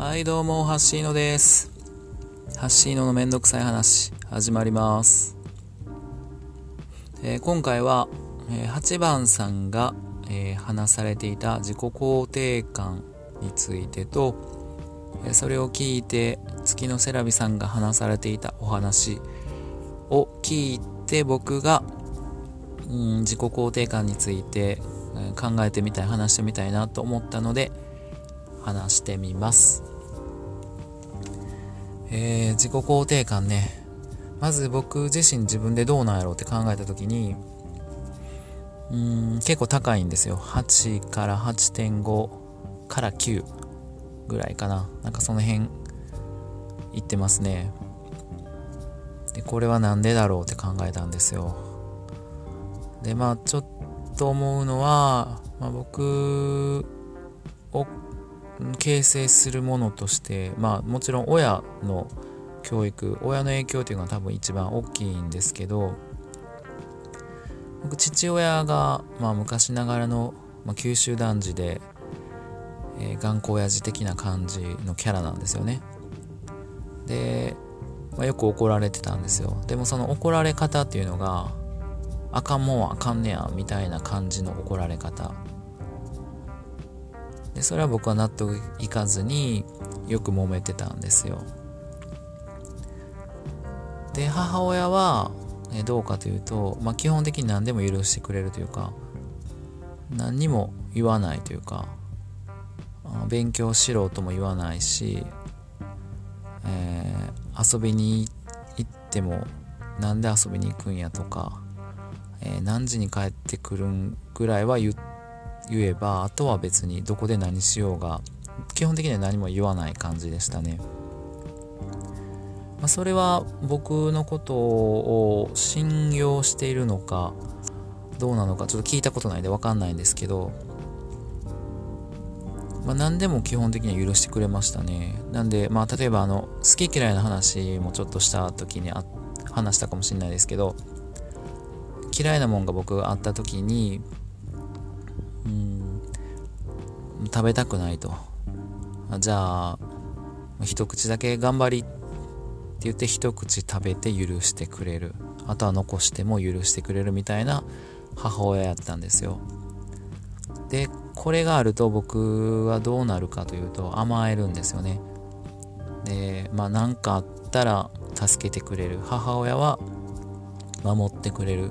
はいどうも、ハッシーノです。ハッシーノのめんどくさい話始まります。今回は、8番さんが、話されていた自己肯定感についてと、それを聞いて月のセラビさんが話されていたお話を聞いて、僕が自己肯定感について考えてみたい、話してみたいなと思ったので話してみます。自己肯定感ね。まず僕自身、自分でどうなんやろうって考えた時に結構高いんですよ。8から 8.5 から9ぐらいかな。なんかその辺いってますね。でこれはなんでだろうって考えたんですよ。でちょっと思うのは、僕を形成するものとして、もちろん親の教育、親の影響というのが多分一番大きいんですけど、僕父親が、昔ながらの、九州男児で、頑固親父的な感じのキャラなんですよね。で、よく怒られてたんですよ。でもその怒られ方っていうのが、あかんもんはあかんねやみたいな感じの怒られ方で、それは僕は納得いかずによく揉めてたんですよ。で母親はどうかというと、基本的に何でも許してくれるというか、何にも言わないというか、勉強しろとも言わないし、遊びに行ってもなんで遊びに行くんやとか、何時に帰ってくるんぐらいは言えば、あとは別にどこで何しようが基本的には何も言わない感じでしたね。それは僕のことを信用しているのかどうなのかちょっと聞いたことないで分かんないんですけど、何でも基本的には許してくれましたね。なんで、例えば好き嫌いの話もちょっとした時に話したかもしれないですけど、嫌いなもんが僕があった時に食べたくないと、じゃあ一口だけ頑張りって言って一口食べて許してくれる、あとは残しても許してくれるみたいな母親やったんですよ。でこれがあると僕はどうなるかというと、甘えるんですよね。で何かあったら助けてくれる、母親は守ってくれるっ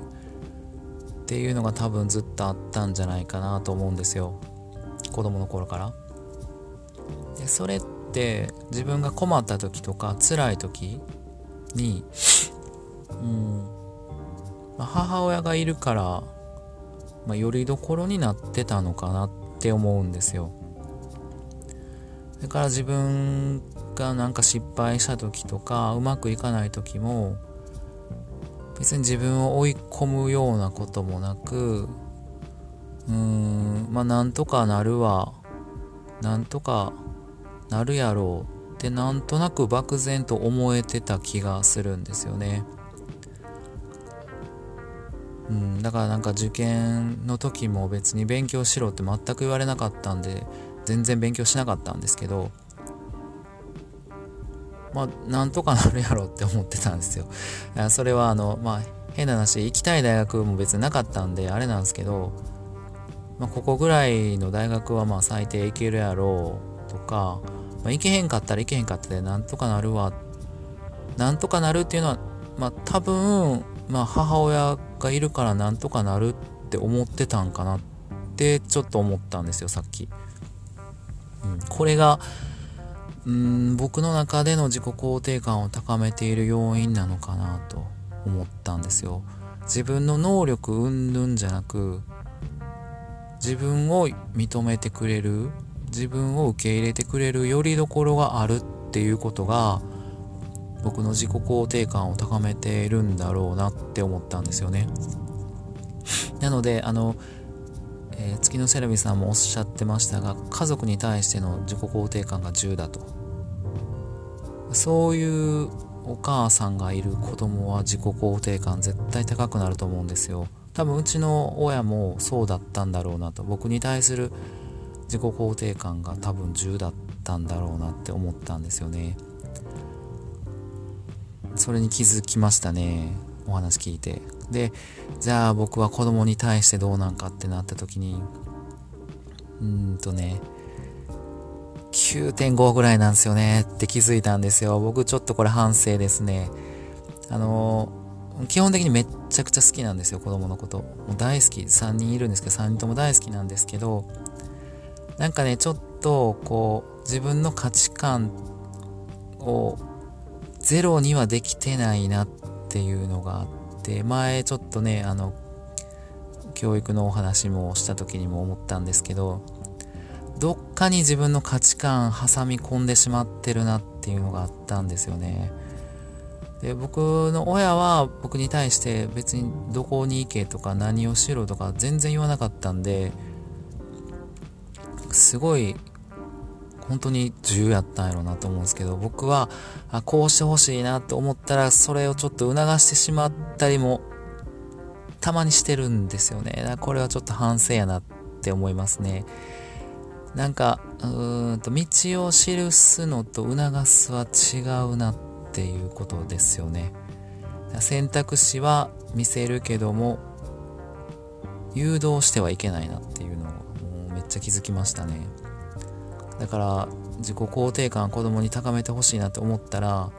ていうのが多分ずっとあったんじゃないかなと思うんですよ、子供の頃から。でそれって自分が困った時とか辛い時に母親がいるから、よりどころになってたのかなって思うんですよ。だから自分がなんか失敗した時とかうまくいかない時も別に自分を追い込むようなこともなく、なんとかなるわ、なんとかなるやろうってなんとなく漠然と思えてた気がするんですよね。だからなんか受験の時も別に勉強しろって全く言われなかったんで、全然勉強しなかったんですけど、なんとかなるやろって思ってたんですよ。それは変な話、行きたい大学も別になかったんであれなんですけど、ここぐらいの大学は最低行けるやろうとか、行けへんかったら行けへんかったでなんとかなるわ、なんとかなるっていうのは多分母親がいるからなんとかなるって思ってたんかなってちょっと思ったんですよ、さっき。これが僕の中での自己肯定感を高めている要因なのかなと思ったんですよ。自分の能力云々じゃなく、自分を認めてくれる、自分を受け入れてくれるよりどころがあるっていうことが僕の自己肯定感を高めているんだろうなって思ったんですよね。なので月のセラビさんもおっしゃってましたが、家族に対しての自己肯定感が10だと。そういうお母さんがいる子供は自己肯定感絶対高くなると思うんですよ。多分うちの親もそうだったんだろうなと。僕に対する自己肯定感が多分10だっったんだろうなって思ったんですよね。それに気づきましたね、お話聞いて。で、じゃあ僕は子供に対してどうなんかってなった時に、9.5 ぐらいなんですよねって気づいたんですよ。僕ちょっとこれ反省ですね。基本的にめっちゃくちゃ好きなんですよ、子供のこと。もう大好き。3人いるんですけど、3人とも大好きなんですけど、なんかね、ちょっとこう、自分の価値観をゼロにはできてないなっていうのがあって、前ちょっとね、教育のお話もした時にも思ったんですけど、どっかに自分の価値観挟み込んでしまってるなっていうのがあったんですよね。で、僕の親は僕に対して別にどこに行けとか何をしろとか全然言わなかったんで、すごい本当に自由やったんやろうなと思うんですけど、僕はこうしてほしいなと思ったらそれをちょっと促してしまったりもたまにしてるんですよね。だからこれはちょっと反省やなって思いますね。なんか道を記すのと促すは違うなっていうことですよね。選択肢は見せるけども誘導してはいけないなっていうのをめっちゃ気づきましたね。だから自己肯定感を子供に高めてほしいなと思ったら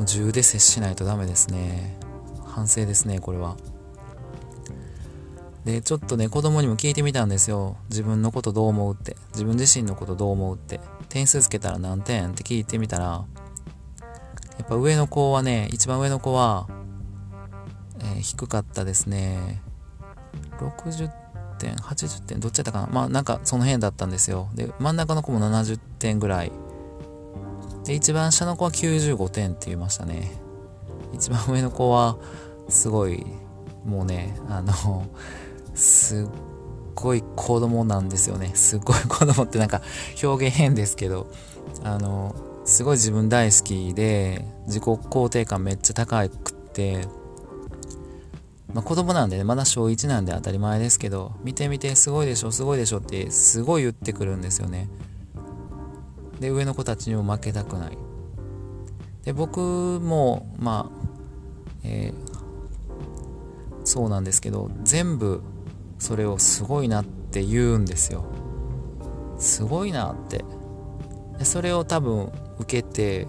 自由で接しないとダメですね。反省ですね、これは。で、ちょっとね、子供にも聞いてみたんですよ。自分のことどう思うって。自分自身のことどう思うって。点数つけたら何点って聞いてみたら、やっぱ上の子はね、一番上の子は、低かったですね。60点、80点、どっちだったかな。まあなんかその辺だったんですよ。で、真ん中の子も70点ぐらい。で、一番下の子は95点って言いましたね。一番上の子は、すごい、もうね、すっごい子供なんですよね。すっごい子供ってなんか表現変ですけど、すごい自分大好きで自己肯定感めっちゃ高くって、まあ、子供なんでね、まだ小1なんで当たり前ですけど、見てみてすごいでしょすごいでしょってすごい言ってくるんですよね。で、上の子たちにも負けたくない。で、僕もまあ、そうなんですけど、全部それをすごいなって言うんですよ。すごいなって。それを多分受けて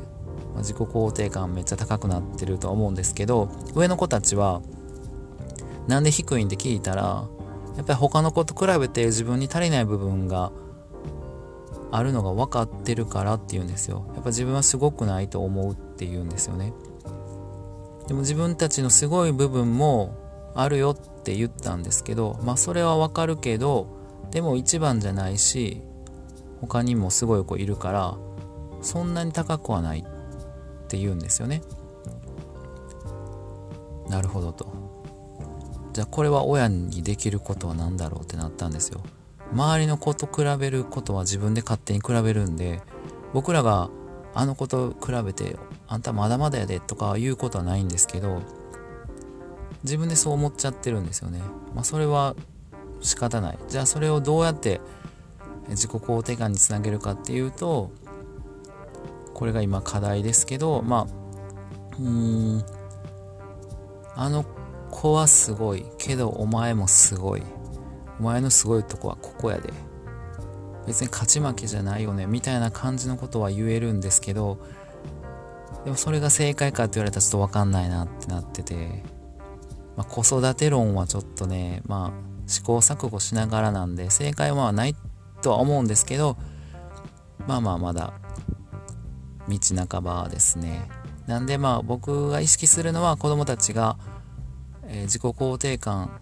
自己肯定感めっちゃ高くなってるとは思うんですけど、上の子たちはなんで低いんで聞いたら、やっぱり他の子と比べて自分に足りない部分があるのが分かってるからって言うんですよ。やっぱ自分はすごくないと思うって言うんですよね。でも自分たちのすごい部分もあるよって言ったんですけど、まあそれはわかるけど、でも一番じゃないし、他にもすごい子いるから、そんなに高くはないって言うんですよね。なるほどと。じゃあこれは親にできることは何だろうってなったんですよ。周りの子と比べることは自分で勝手に比べるんで、僕らがあの子と比べて、あんたまだまだやでとか言うことはないんですけど、自分でそう思っちゃってるんですよね。まあそれは仕方ない。じゃあそれをどうやって自己肯定感につなげるかっていうと、これが今課題ですけど、まああの子はすごいけどお前もすごい、お前のすごいとこはここやで、別に勝ち負けじゃないよねみたいな感じのことは言えるんですけど、でもそれが正解かって言われたらちょっと分かんないなってなってて、まあ、子育て論はちょっとね、まあ、試行錯誤しながらなんで正解はないとは思うんですけど、まあまあまだ道半ばですね。なんでまあ僕が意識するのは、子供たちが自己肯定感、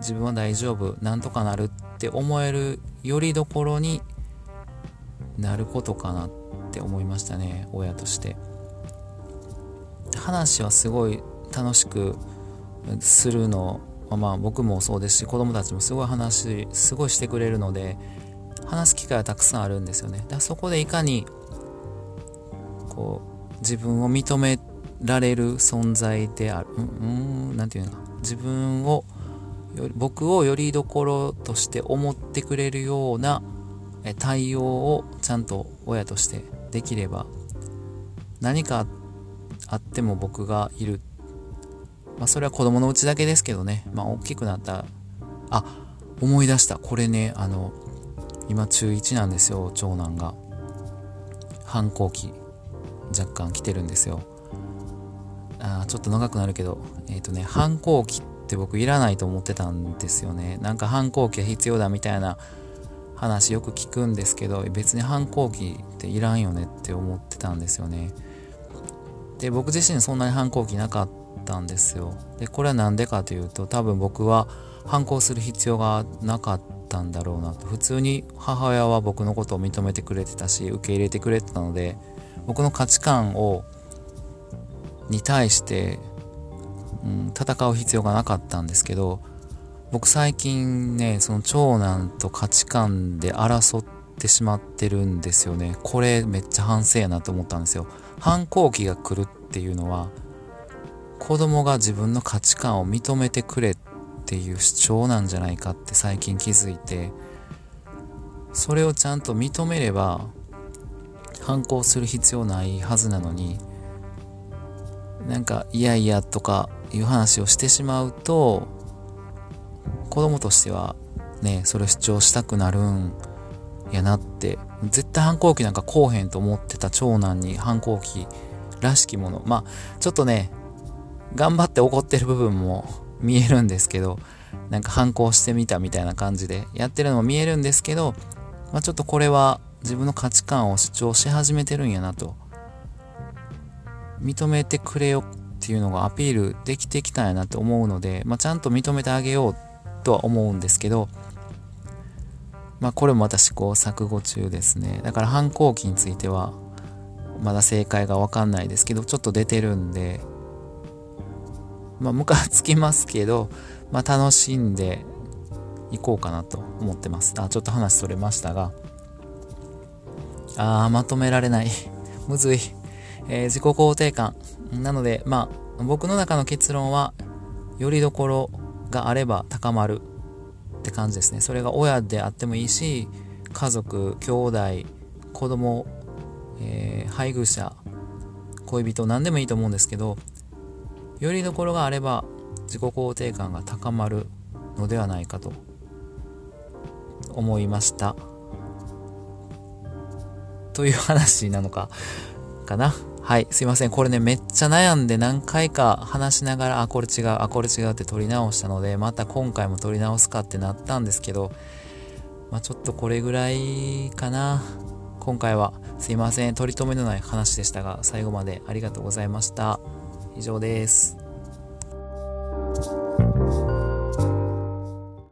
自分は大丈夫、なんとかなるって思えるよりどころになることかなって思いましたね、親として。話はすごい楽しくするの、まあ僕もそうですし、子供たちもすごい話すごいしてくれるので、話す機会はたくさんあるんですよね。だからそこでいかにこう自分を認められる存在である、なんていうのか、自分を僕をよりどころとして思ってくれるような対応をちゃんと親としてできれば、何かあっても僕がいる。それは子供のうちだけですけどね。大きくなったら、思い出した。これね、今中1なんですよ、長男が。反抗期、若干来てるんですよ。ちょっと長くなるけど、反抗期って僕いらないと思ってたんですよね。なんか反抗期は必要だみたいな話よく聞くんですけど、別に反抗期っていらんよねって思ってたんですよね。で、僕自身そんなに反抗期なかったんですよ。で、これはなんでかというと、多分僕は反抗する必要がなかったんだろうなと。普通に母親は僕のことを認めてくれてたし、受け入れてくれてたので、僕の価値観に対して、戦う必要がなかったんですけど、僕最近ね、その長男と価値観で争ってしまってるんですよね。これめっちゃ反省やなと思ったんですよ。反抗期が来るっていうのは、子供が自分の価値観を認めてくれっていう主張なんじゃないかって最近気づいて、それをちゃんと認めれば反抗する必要ないはずなのに、なんかいやいやとかいう話をしてしまうと、子供としてはね、それを主張したくなるんやなって。絶対反抗期なんかこうへんと思ってた長男に反抗期らしきもの、ちょっとね頑張って怒ってる部分も見えるんですけど、なんか反抗してみたみたいな感じでやってるのも見えるんですけど、ちょっとこれは自分の価値観を主張し始めてるんやなと。認めてくれよっていうのがアピールできてきたんやなって思うので、ちゃんと認めてあげようとは思うんですけど、これもまた試行錯誤中ですね。だから反抗期についてはまだ正解が分かんないですけど、ちょっと出てるんで、ムカつきますけど、楽しんでいこうかなと思ってます。ちょっと話それましたが、まとめられないむずい、自己肯定感なので、僕の中の結論は、よりどころがあれば高まるって感じですね。それが親であってもいいし、家族、兄弟、子供、配偶者、恋人、何でもいいと思うんですけど、よりどころがあれば自己肯定感が高まるのではないかと思いましたという話なのかな。はい、すいません。これね、めっちゃ悩んで何回か話しながら、これ違うって撮り直したので、また今回も撮り直すかってなったんですけど、ちょっとこれぐらいかな。今回はすいません。取り留めのない話でしたが、最後までありがとうございました。以上です。